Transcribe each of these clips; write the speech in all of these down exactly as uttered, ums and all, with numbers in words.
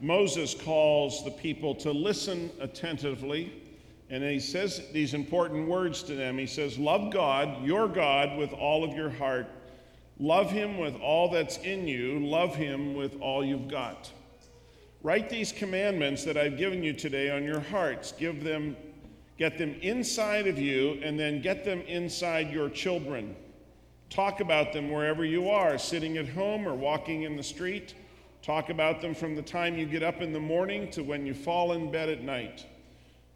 Moses calls the people to listen attentively, and he says these important words to them. He says, love God, your God, with all of your heart. Love him with all that's in you. Love him with all you've got. Write these commandments that I've given you today on your hearts. Give them, get them inside of you, and then get them inside your children. Talk about them wherever you are, sitting at home or walking in the street. Talk about them from the time you get up in the morning to when you fall in bed at night.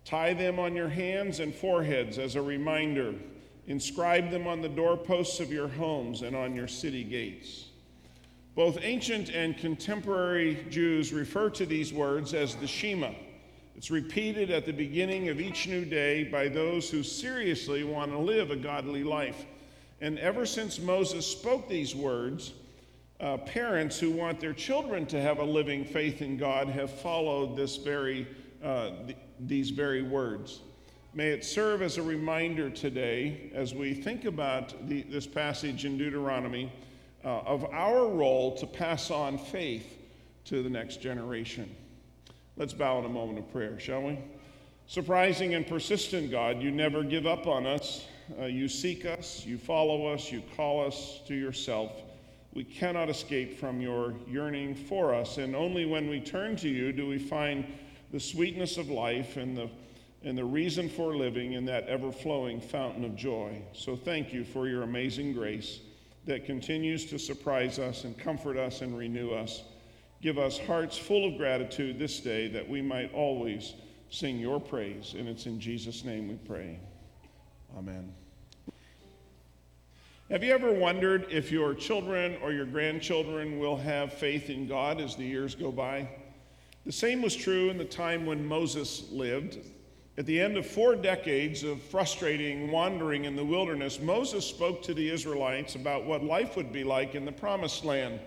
Tie them on your hands and foreheads as a reminder. Inscribe them on the doorposts of your homes and on your city gates. Both ancient and contemporary Jews refer to these words as the Shema. It's repeated at the beginning of each new day by those who seriously want to live a godly life. And ever since Moses spoke these words, uh, parents who want their children to have a living faith in God have followed this very uh, th- these very words. May it serve as a reminder today as we think about the, this passage in Deuteronomy uh, of our role to pass on faith to the next generation. Let's bow in a moment of prayer, shall we? Surprising and persistent God, you never give up on us. Uh, you seek us, you follow us, you call us to yourself. We cannot escape from your yearning for us, and only when we turn to you do we find the sweetness of life and the and the reason for living in that ever-flowing fountain of joy. So thank you for your amazing grace that continues to surprise us and comfort us and renew us. Give us hearts full of gratitude this day that we might always sing your praise, and it's in Jesus' name we pray. Amen. Have you ever wondered if your children or your grandchildren will have faith in God as the years go by? The same was true in the time when Moses lived. At the end of four decades of frustrating wandering in the wilderness, Moses spoke to the Israelites about what life would be like in the Promised Land.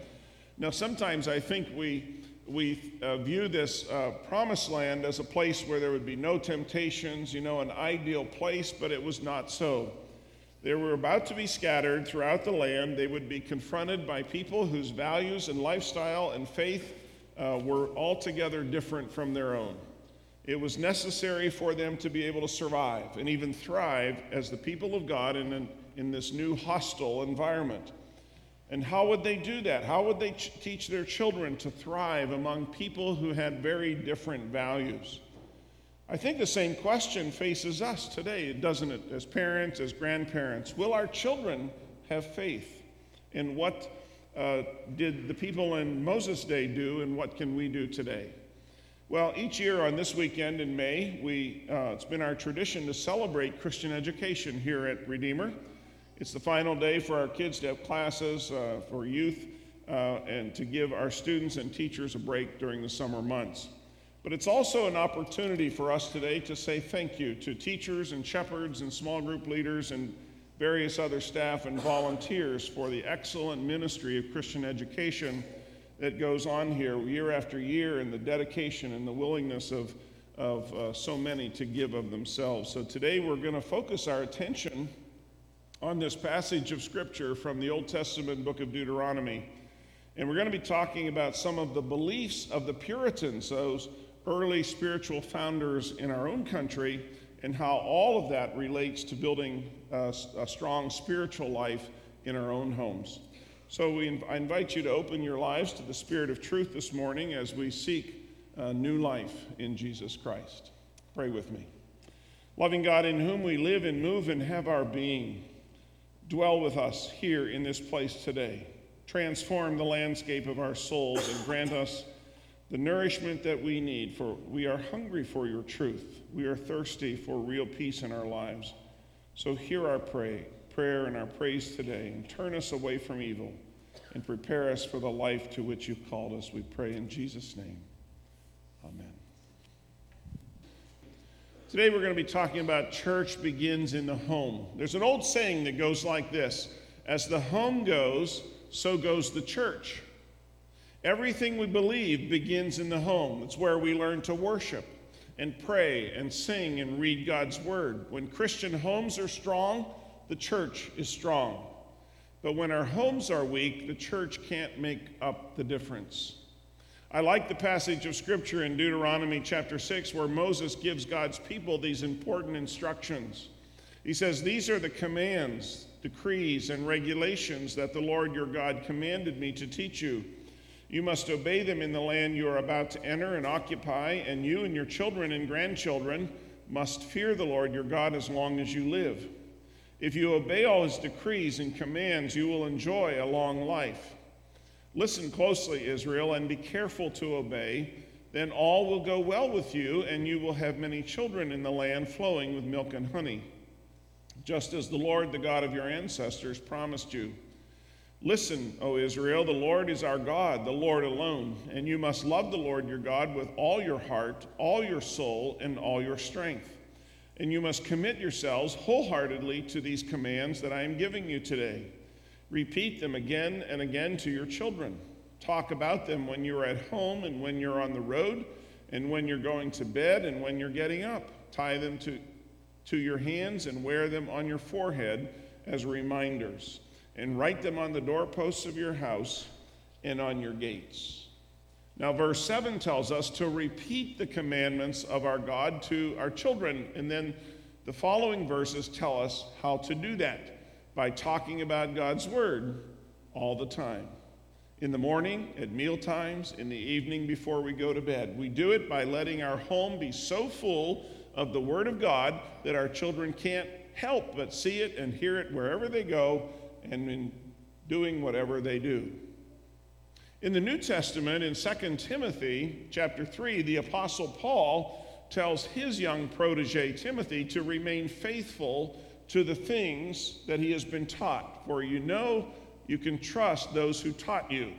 Now, sometimes I think we we uh, view this uh, Promised Land as a place where there would be no temptations, you know, an ideal place, but it was not so. They were about to be scattered throughout the land. They would be confronted by people whose values and lifestyle and faith uh, were altogether different from their own. It was necessary for them to be able to survive and even thrive as the people of God in an, in this new hostile environment. And how would they do that? How would they ch- teach their children to thrive among people who had very different values? I think the same question faces us today, doesn't it? As parents, as grandparents, will our children have faith? And what uh, did the people in Moses' day do, and what can we do today? Well, each year on this weekend in May, we uh, it's been our tradition to celebrate Christian education here at Redeemer. It's the final day for our kids to have classes uh, for youth uh, and to give our students and teachers a break during the summer months. But it's also an opportunity for us today to say thank you to teachers and shepherds and small group leaders and various other staff and volunteers for the excellent ministry of Christian education that goes on here year after year, and the dedication and the willingness of, of uh, so many to give of themselves. So today we're going to focus our attention on this passage of Scripture from the Old Testament book of Deuteronomy. And we're going to be talking about some of the beliefs of the Puritans, those early spiritual founders in our own country, and how all of that relates to building a, a strong spiritual life in our own homes. So we inv- I invite you to open your lives to the Spirit of truth this morning as we seek uh, new life in Jesus Christ. Pray with me. Loving God, in whom we live and move and have our being, dwell with us here in this place today. Transform the landscape of our souls and grant us the nourishment that we need, for we are hungry for your truth. We are thirsty for real peace in our lives. So hear our prayer. prayer and our praise today, and turn us away from evil and prepare us for the life to which you've called us. We pray in Jesus' name. Amen. Today we're going to be talking about church begins in the home. There's an old saying that goes like this: as the home goes, so goes the church. Everything we believe begins in the home. It's where we learn to worship and pray and sing and read God's word. When Christian homes are strong, the church is strong. But when our homes are weak, the church can't make up the difference. I like the passage of scripture in Deuteronomy chapter six where Moses gives God's people these important instructions. He says, "These are the commands, decrees, and regulations that the Lord your God commanded me to teach you. You must obey them in the land you are about to enter and occupy, and you and your children and grandchildren must fear the Lord your God as long as you live. If you obey all his decrees and commands, you will enjoy a long life. Listen closely, Israel, and be careful to obey. Then all will go well with you, and you will have many children in the land flowing with milk and honey, just as the Lord, the God of your ancestors, promised you. Listen, O Israel, the Lord is our God, the Lord alone, and you must love the Lord your God with all your heart, all your soul, and all your strength. And you must commit yourselves wholeheartedly to these commands that I am giving you today. Repeat them again and again to your children. Talk about them when you're at home and when you're on the road and when you're going to bed and when you're getting up. Tie them to, to your hands and wear them on your forehead as reminders, and write them on the doorposts of your house and on your gates." Now, verse seven tells us to repeat the commandments of our God to our children, and then the following verses tell us how to do that by talking about God's word all the time. In the morning, at meal times, in the evening before we go to bed. We do it by letting our home be so full of the word of God that our children can't help but see it and hear it wherever they go and in doing whatever they do. In the New Testament, in Second Timothy chapter three, the Apostle Paul tells his young protege Timothy to remain faithful to the things that he has been taught, for you know you can trust those who taught you.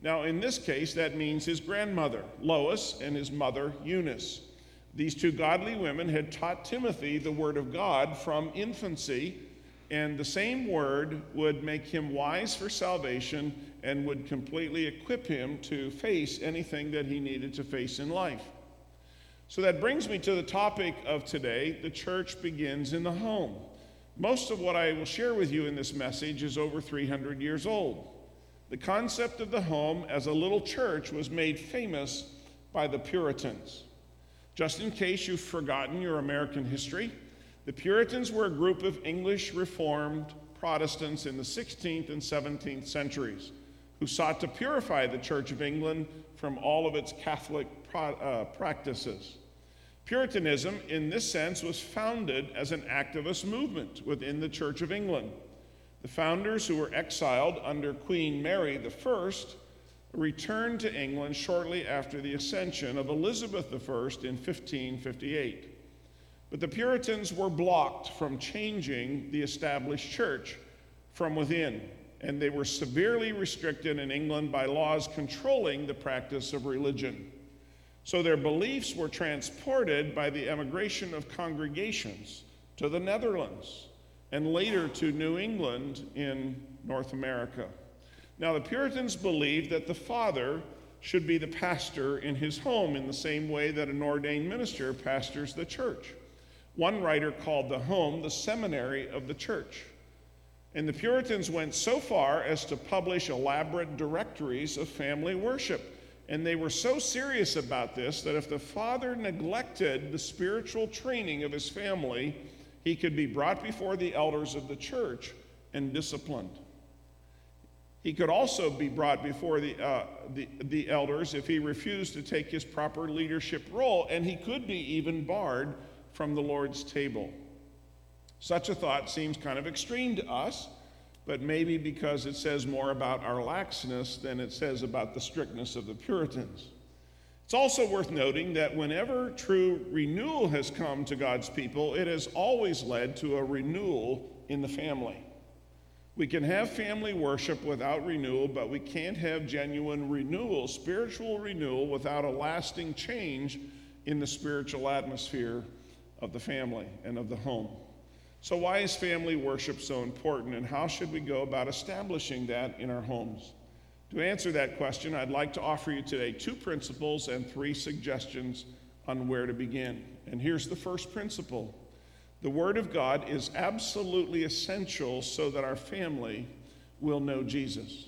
Now, in this case, that means his grandmother, Lois, and his mother, Eunice. These two godly women had taught Timothy the word of God from infancy, and the same word would make him wise for salvation and would completely equip him to face anything that he needed to face in life. So that brings me to the topic of today: the church begins in the home. Most of what I will share with you in this message is over three hundred years old. The concept of the home as a little church was made famous by the Puritans. Just in case you've forgotten your American history, the Puritans were a group of English Reformed Protestants in the sixteenth and seventeenth centuries who sought to purify the Church of England from all of its Catholic pro- uh, practices. Puritanism, in this sense, was founded as an activist movement within the Church of England. The founders, who were exiled under Queen Mary the First, returned to England shortly after the accession of Elizabeth the First in fifteen fifty-eight. But the Puritans were blocked from changing the established church from within, and they were severely restricted in England by laws controlling the practice of religion. So their beliefs were transported by the emigration of congregations to the Netherlands and later to New England in North America. Now, the Puritans believed that the father should be the pastor in his home in the same way that an ordained minister pastors the church. One writer called the home the seminary of the church. And the Puritans went so far as to publish elaborate directories of family worship. And they were so serious about this that if the father neglected the spiritual training of his family, he could be brought before the elders of the church and disciplined. He could also be brought before the, uh, the, the elders if he refused to take his proper leadership role, and he could be even barred from the Lord's table. Such a thought seems kind of extreme to us, but maybe because it says more about our laxness than it says about the strictness of the Puritans. It's also worth noting that whenever true renewal has come to God's people, it has always led to a renewal in the family. We can have family worship without renewal, but we can't have genuine renewal, spiritual renewal, without a lasting change in the spiritual atmosphere of the family and of the home. So why is family worship so important, and how should we go about establishing that in our homes? To answer that question, I'd like to offer you today two principles and three suggestions on where to begin. And here's the first principle. The Word of God is absolutely essential so that our family will know Jesus.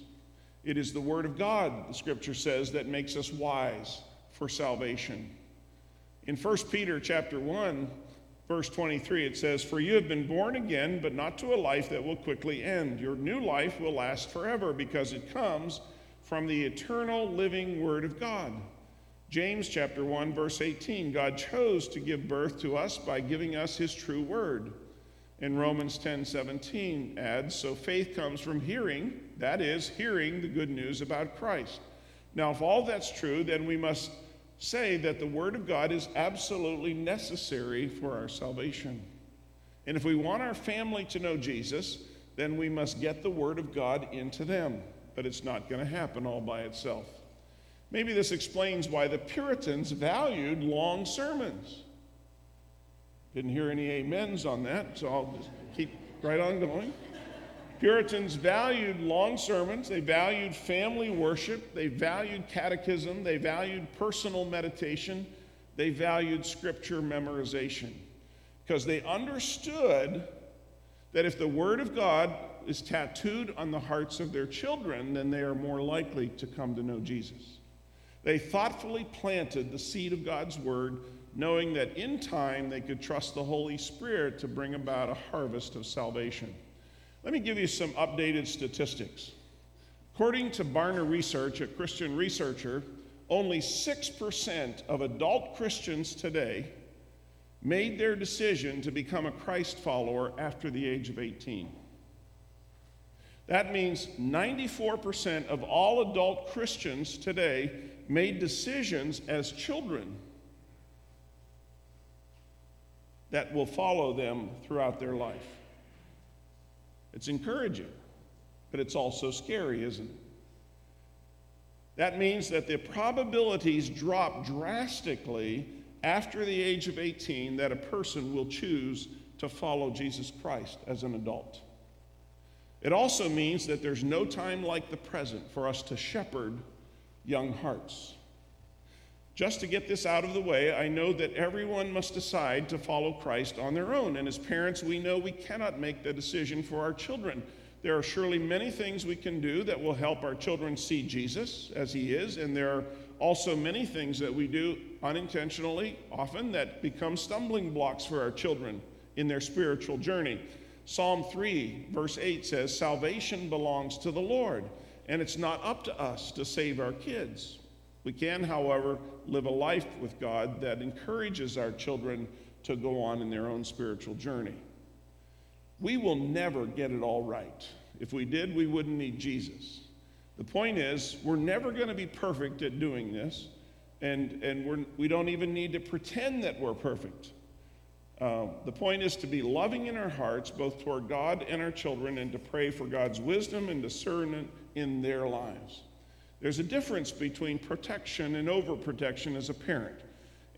It is the word of God, the scripture says, that makes us wise for salvation. In First Peter chapter one, verse twenty-three, it says, "For you have been born again, but not to a life that will quickly end. Your new life will last forever because it comes from the eternal living word of God." James chapter one, verse eighteen, "God chose to give birth to us by giving us his true word." And Romans ten seventeen adds, "So faith comes from hearing," that is, hearing the good news about Christ. Now, if all that's true, then we must say that the word of God is absolutely necessary for our salvation. And if we want our family to know Jesus, then we must get the word of God into them. But it's not going to happen all by itself. Maybe this explains why the Puritans valued long sermons. Didn't hear any amens on that, so I'll just keep right on going. Puritans valued long sermons. They valued family worship. They valued catechism. They valued personal meditation. They valued scripture memorization, because they understood that if the word of God is tattooed on the hearts of their children, then they are more likely to come to know Jesus. They thoughtfully planted the seed of God's word, knowing that in time they could trust the Holy Spirit to bring about a harvest of salvation. Let me give you some updated statistics. According to Barna Research, a Christian researcher, only six percent of adult Christians today made their decision to become a Christ follower after the age of eighteen. That means ninety-four percent of all adult Christians today made decisions as children that will follow them throughout their life. It's encouraging, but it's also scary, isn't it? That means that the probabilities drop drastically after the age of eighteen that a person will choose to follow Jesus Christ as an adult. It also means that there's no time like the present for us to shepherd young hearts. Just to get this out of the way, I know that everyone must decide to follow Christ on their own. And as parents, we know we cannot make the decision for our children. There are surely many things we can do that will help our children see Jesus as he is. And there are also many things that we do unintentionally, often, that become stumbling blocks for our children in their spiritual journey. Psalm three, verse eight says, "Salvation belongs to the Lord," and it's not up to us to save our kids. We can, however, live a life with God that encourages our children to go on in their own spiritual journey. We will never get it all right. If we did, we wouldn't need Jesus. The point is, we're never going to be perfect at doing this, and, and we're, we don't even need to pretend that we're perfect. Uh, the point is to be loving in our hearts, both toward God and our children, and to pray for God's wisdom and discernment in their lives. There's a difference between protection and overprotection as a parent.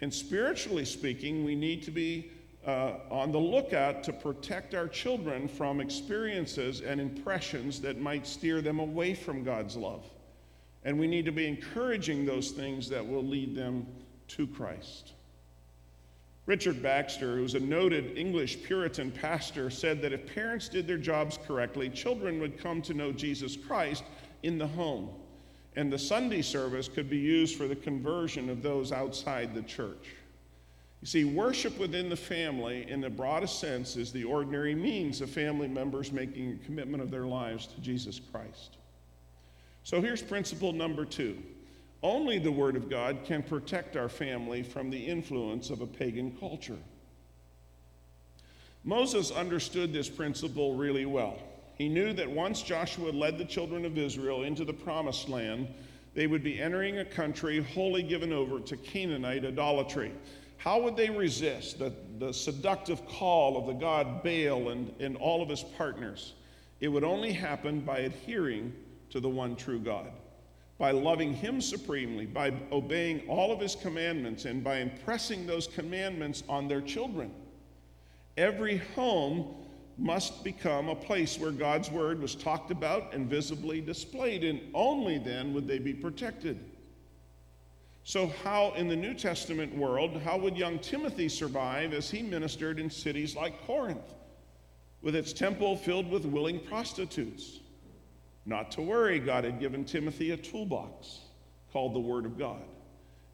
And spiritually speaking, we need to be uh, on the lookout to protect our children from experiences and impressions that might steer them away from God's love. And we need to be encouraging those things that will lead them to Christ. Richard Baxter, who's a noted English Puritan pastor, said that if parents did their jobs correctly, children would come to know Jesus Christ in the home. And the Sunday service could be used for the conversion of those outside the church. You see, worship within the family, in the broadest sense, is the ordinary means of family members making a commitment of their lives to Jesus Christ. So here's principle number two. Only the Word of God can protect our family from the influence of a pagan culture. Moses understood this principle really well. He knew that once Joshua led the children of Israel into the Promised Land, they would be entering a country wholly given over to Canaanite idolatry. How would they resist the, the seductive call of the god Baal and, and all of his partners? It would only happen by adhering to the one true God, by loving him supremely, by obeying all of his commandments, and by impressing those commandments on their children. Every home must become a place where God's word was talked about and visibly displayed, and only then would they be protected. So how, in the New Testament world, how would young Timothy survive as he ministered in cities like Corinth, with its temple filled with willing prostitutes? Not to worry, God had given Timothy a toolbox called the Word of God.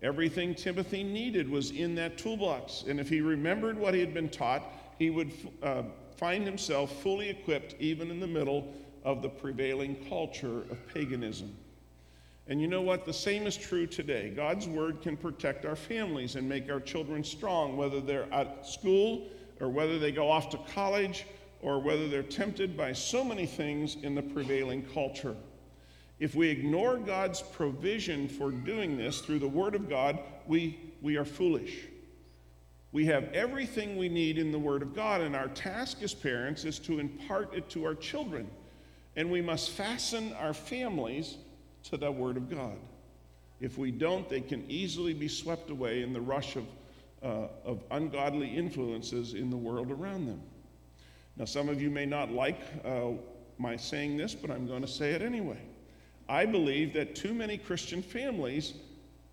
Everything Timothy needed was in that toolbox, and if he remembered what he had been taught, he would uh, find himself fully equipped even in the middle of the prevailing culture of paganism. And you know what? The same is true today. God's Word can protect our families and make our children strong, whether they're at school or whether they go off to college or whether they're tempted by so many things in the prevailing culture. If we ignore God's provision for doing this through the Word of God, we, we are foolish. We have everything we need in the Word of God, and our task as parents is to impart it to our children. And we must fasten our families to the Word of God. If we don't, they can easily be swept away in the rush of, uh, of ungodly influences in the world around them. Now, some of you may not like uh, my saying this, but I'm going to say it anyway. I believe that too many Christian families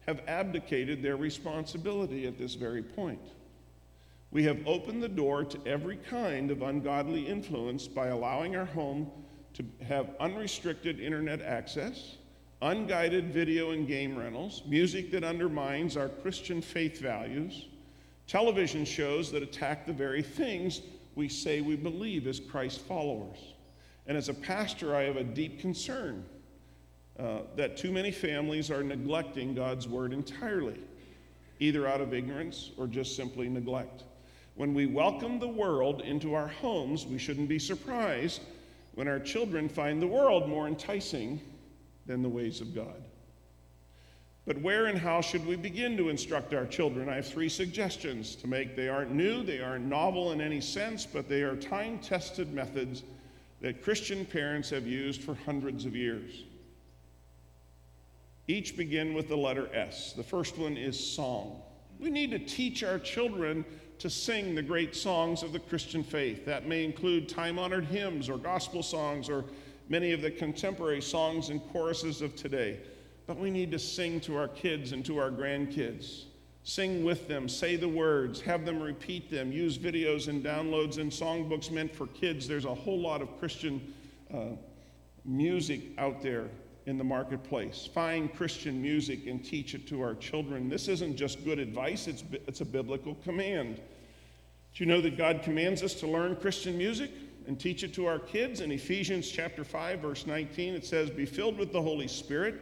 have abdicated their responsibility at this very point. We have opened the door to every kind of ungodly influence by allowing our home to have unrestricted internet access, unguided video and game rentals, music that undermines our Christian faith values, television shows that attack the very things we say we believe as Christ followers. And as a pastor, I have a deep concern Uh, that too many families are neglecting God's Word entirely, either out of ignorance or just simply neglect. When we welcome the world into our homes, we shouldn't be surprised when our children find the world more enticing than the ways of God. But where and how should we begin to instruct our children? I have three suggestions to make. They aren't new, they aren't novel in any sense, but they are time-tested methods that Christian parents have used for hundreds of years. Each begin with the letter S. The first one is song. We need to teach our children to sing the great songs of the Christian faith. That may include time-honored hymns or gospel songs or many of the contemporary songs and choruses of today. But we need to sing to our kids and to our grandkids. Sing with them, say the words, have them repeat them, use videos and downloads and songbooks meant for kids. There's a whole lot of Christian uh, music out there in the marketplace. Find Christian music and teach it to our children. This isn't just good advice, it's, it's a biblical command. Do you know that God commands us to learn Christian music and teach it to our kids? In Ephesians chapter five, verse nineteen, it says, "Be filled with the Holy Spirit,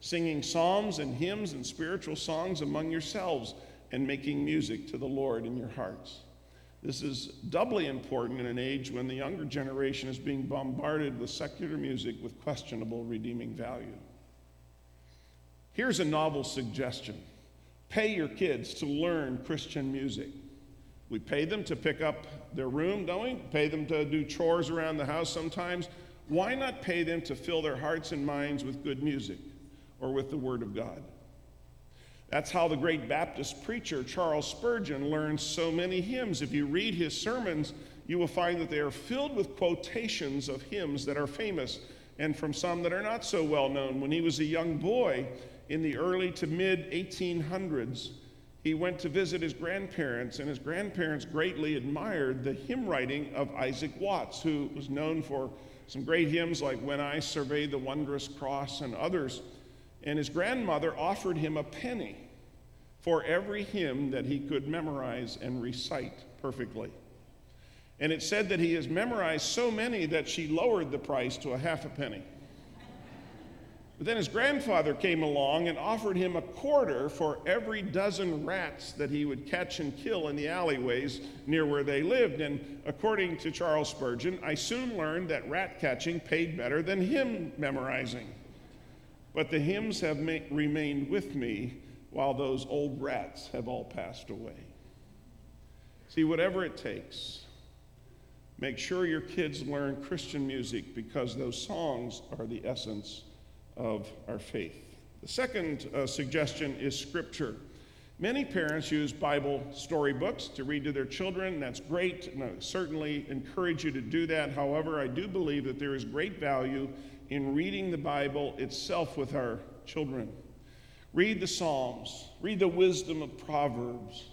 singing psalms and hymns and spiritual songs among yourselves, and making music to the Lord in your hearts." This is doubly important in an age when the younger generation is being bombarded with secular music with questionable redeeming value. Here's a novel suggestion. Pay your kids to learn Christian music. We pay them to pick up their room, don't we? Pay them to do chores around the house sometimes. Why not pay them to fill their hearts and minds with good music or with the Word of God? That's how the great Baptist preacher Charles Spurgeon learned so many hymns. If you read his sermons, you will find that they are filled with quotations of hymns that are famous and from some that are not so well known. When he was a young boy in the early to mid eighteen hundreds, he went to visit his grandparents, and his grandparents greatly admired the hymn writing of Isaac Watts, who was known for some great hymns like "When I Survey the Wondrous Cross" and others. And his grandmother offered him a penny for every hymn that he could memorize and recite perfectly. And it said that he has memorized so many that she lowered the price to a half a penny. But then his grandfather came along and offered him a quarter for every dozen rats that he would catch and kill in the alleyways near where they lived. And according to Charles Spurgeon, "I soon learned that rat catching paid better than hymn memorizing. But the hymns have ma- remained with me while those old rats have all passed away." See, whatever it takes, make sure your kids learn Christian music, because those songs are the essence of our faith. The second uh, suggestion is Scripture. Many parents use Bible storybooks to read to their children. That's great, and I certainly encourage you to do that. However, I do believe that there is great value in reading the Bible itself with our children. Read the Psalms, read the wisdom of Proverbs.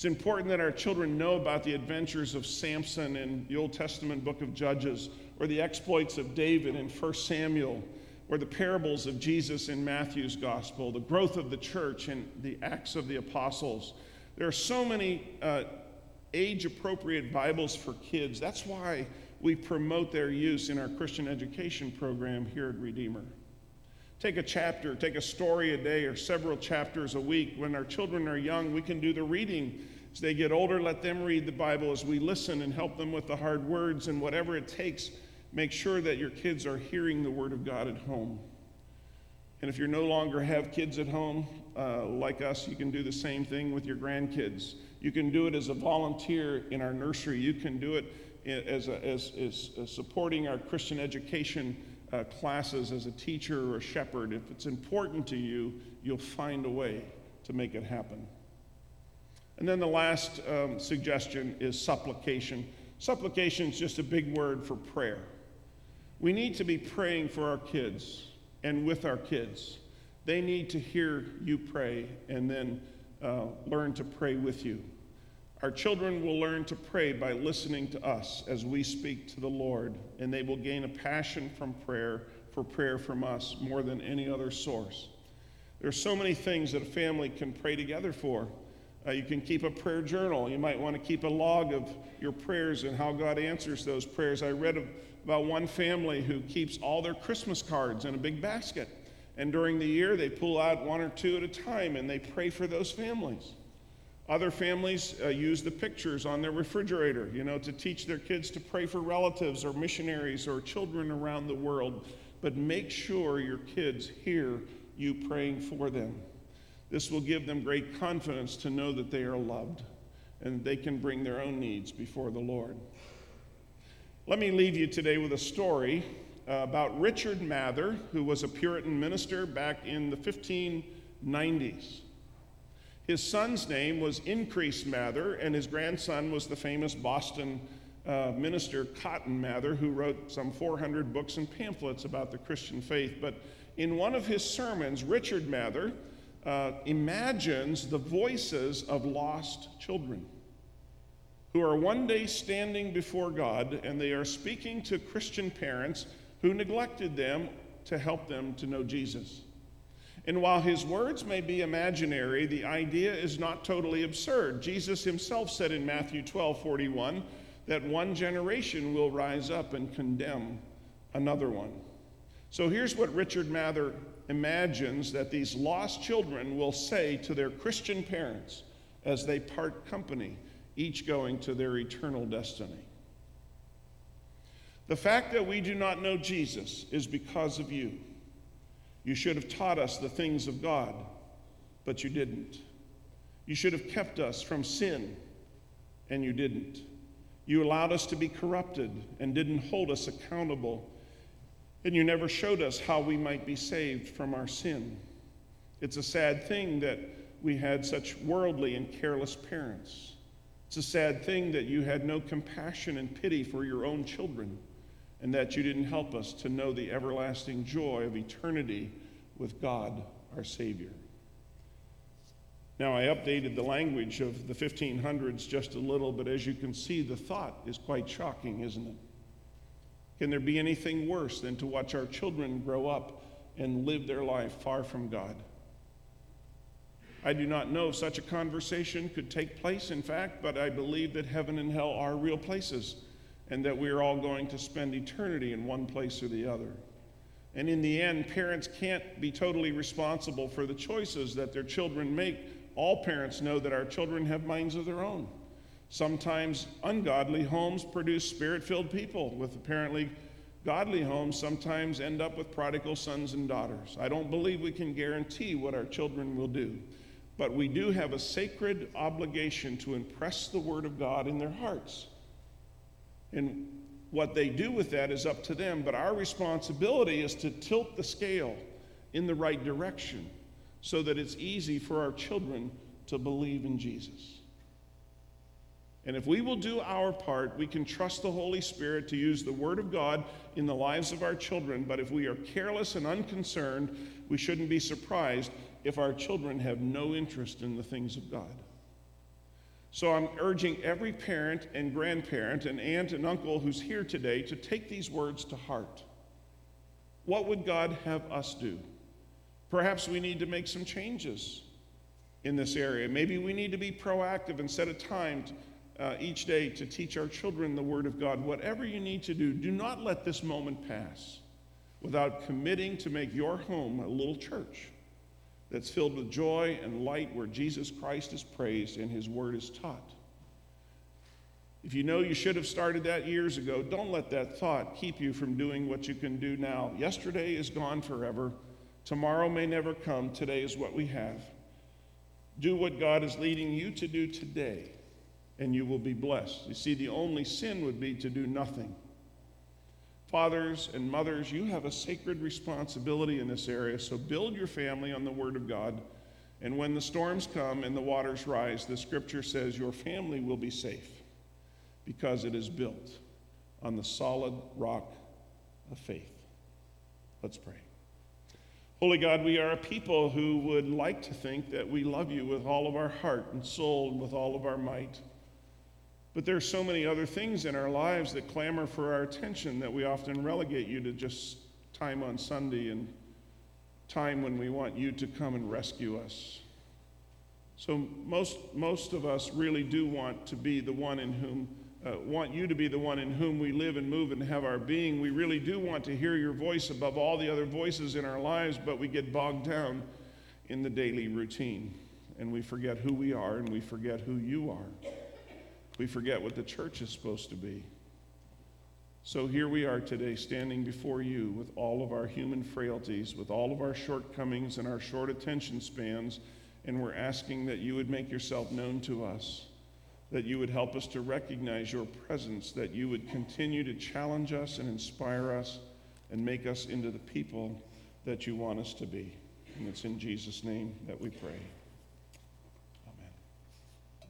It's important that our children know about the adventures of Samson in the Old Testament book of Judges, or the exploits of David in First Samuel, or the parables of Jesus in Matthew's gospel, the growth of the church in the Acts of the Apostles. There are so many uh, age-appropriate Bibles for kids. That's why we promote their use in our Christian education program here at Redeemer. Take a chapter, take a story a day, or several chapters a week. When our children are young, we can do the reading. As they get older, let them read the Bible as we listen and help them with the hard words and whatever it takes. Make sure that your kids are hearing the Word of God at home. And if you no longer have kids at home, uh, like us, you can do the same thing with your grandkids. You can do it as a volunteer in our nursery. You can do it as, a, as, as, as supporting our Christian education Uh, classes as a teacher or a shepherd. If it's important to you, you'll find a way to make it happen. And then the last um, suggestion is supplication. Supplication is just a big word for prayer. We need to be praying for our kids and with our kids. They need to hear you pray and then uh, learn to pray with you. Our children will learn to pray by listening to us as we speak to the Lord, and they will gain a passion from prayer for prayer from us more than any other source. There are so many things that a family can pray together for. Uh, you can keep a prayer journal. You might want to keep a log of your prayers and how God answers those prayers. I read of, about one family who keeps all their Christmas cards in a big basket, and during the year they pull out one or two at a time and they pray for those families. Other families uh, use the pictures on their refrigerator, you know, to teach their kids to pray for relatives or missionaries or children around the world. But make sure your kids hear you praying for them. This will give them great confidence to know that they are loved and they can bring their own needs before the Lord. Let me leave you today with a story uh, about Richard Mather, who was a Puritan minister back in the fifteen nineties. His son's name was Increase Mather, and his grandson was the famous Boston uh, minister Cotton Mather, who wrote some four hundred books and pamphlets about the Christian faith. But in one of his sermons, Richard Mather uh, imagines the voices of lost children who are one day standing before God, and they are speaking to Christian parents who neglected them to help them to know Jesus. And while his words may be imaginary, the idea is not totally absurd. Jesus himself said in Matthew twelve forty-one that one generation will rise up and condemn another one. So here's what Richard Mather imagines that these lost children will say to their Christian parents as they part company, each going to their eternal destiny. The fact that we do not know Jesus is because of you. You should have taught us the things of God, but you didn't. You should have kept us from sin, and you didn't. You allowed us to be corrupted and didn't hold us accountable, and you never showed us how we might be saved from our sin. It's a sad thing that we had such worldly and careless parents. It's a sad thing that you had no compassion and pity for your own children, and that you didn't help us to know the everlasting joy of eternity with God, our Savior. Now, I updated the language of the fifteen hundreds just a little, but as you can see, the thought is quite shocking, isn't it? Can there be anything worse than to watch our children grow up and live their life far from God? I do not know if such a conversation could take place, in fact, but I believe that heaven and hell are real places, and that we are all going to spend eternity in one place or the other. And in the end, parents can't be totally responsible for the choices that their children make. All parents know that our children have minds of their own. Sometimes ungodly homes produce spirit-filled people, with apparently godly homes sometimes end up with prodigal sons and daughters. I don't believe we can guarantee what our children will do, but we do have a sacred obligation to impress the Word of God in their hearts. And what they do with that is up to them, but our responsibility is to tilt the scale in the right direction so that it's easy for our children to believe in Jesus. And if we will do our part, we can trust the Holy Spirit to use the Word of God in the lives of our children. But if we are careless and unconcerned, we shouldn't be surprised if our children have no interest in the things of God. So I'm urging every parent and grandparent and aunt and uncle who's here today to take these words to heart. What would God have us do? Perhaps we need to make some changes in this area. Maybe we need to be proactive and set a time to, uh, each day to teach our children the Word of God. Whatever you need to do, do not let this moment pass without committing to make your home a little church that's filled with joy and light, where Jesus Christ is praised and His Word is taught. If you know you should have started that years ago, don't let that thought keep you from doing what you can do now. Yesterday is gone forever. Tomorrow may never come. Today is what we have. Do what God is leading you to do today, and you will be blessed. You see, the only sin would be to do nothing. Fathers and mothers, you have a sacred responsibility in this area, so build your family on the Word of God. And when the storms come and the waters rise, the Scripture says your family will be safe, because it is built on the solid rock of faith. Let's pray. Holy God, we are a people who would like to think that we love you with all of our heart and soul and with all of our might. But there are so many other things in our lives that clamor for our attention that we often relegate you to just time on Sunday and time when we want you to come and rescue us. So most most of us really do want to be the one in whom, uh, want you to be the one in whom we live and move and have our being. We really do want to hear your voice above all the other voices in our lives, but we get bogged down in the daily routine, and we forget who we are, and we forget who you are. We forget what the church is supposed to be. So here we are today, standing before you with all of our human frailties, with all of our shortcomings and our short attention spans, and we're asking that you would make yourself known to us, that you would help us to recognize your presence, that you would continue to challenge us and inspire us and make us into the people that you want us to be. And it's in Jesus' name that we pray.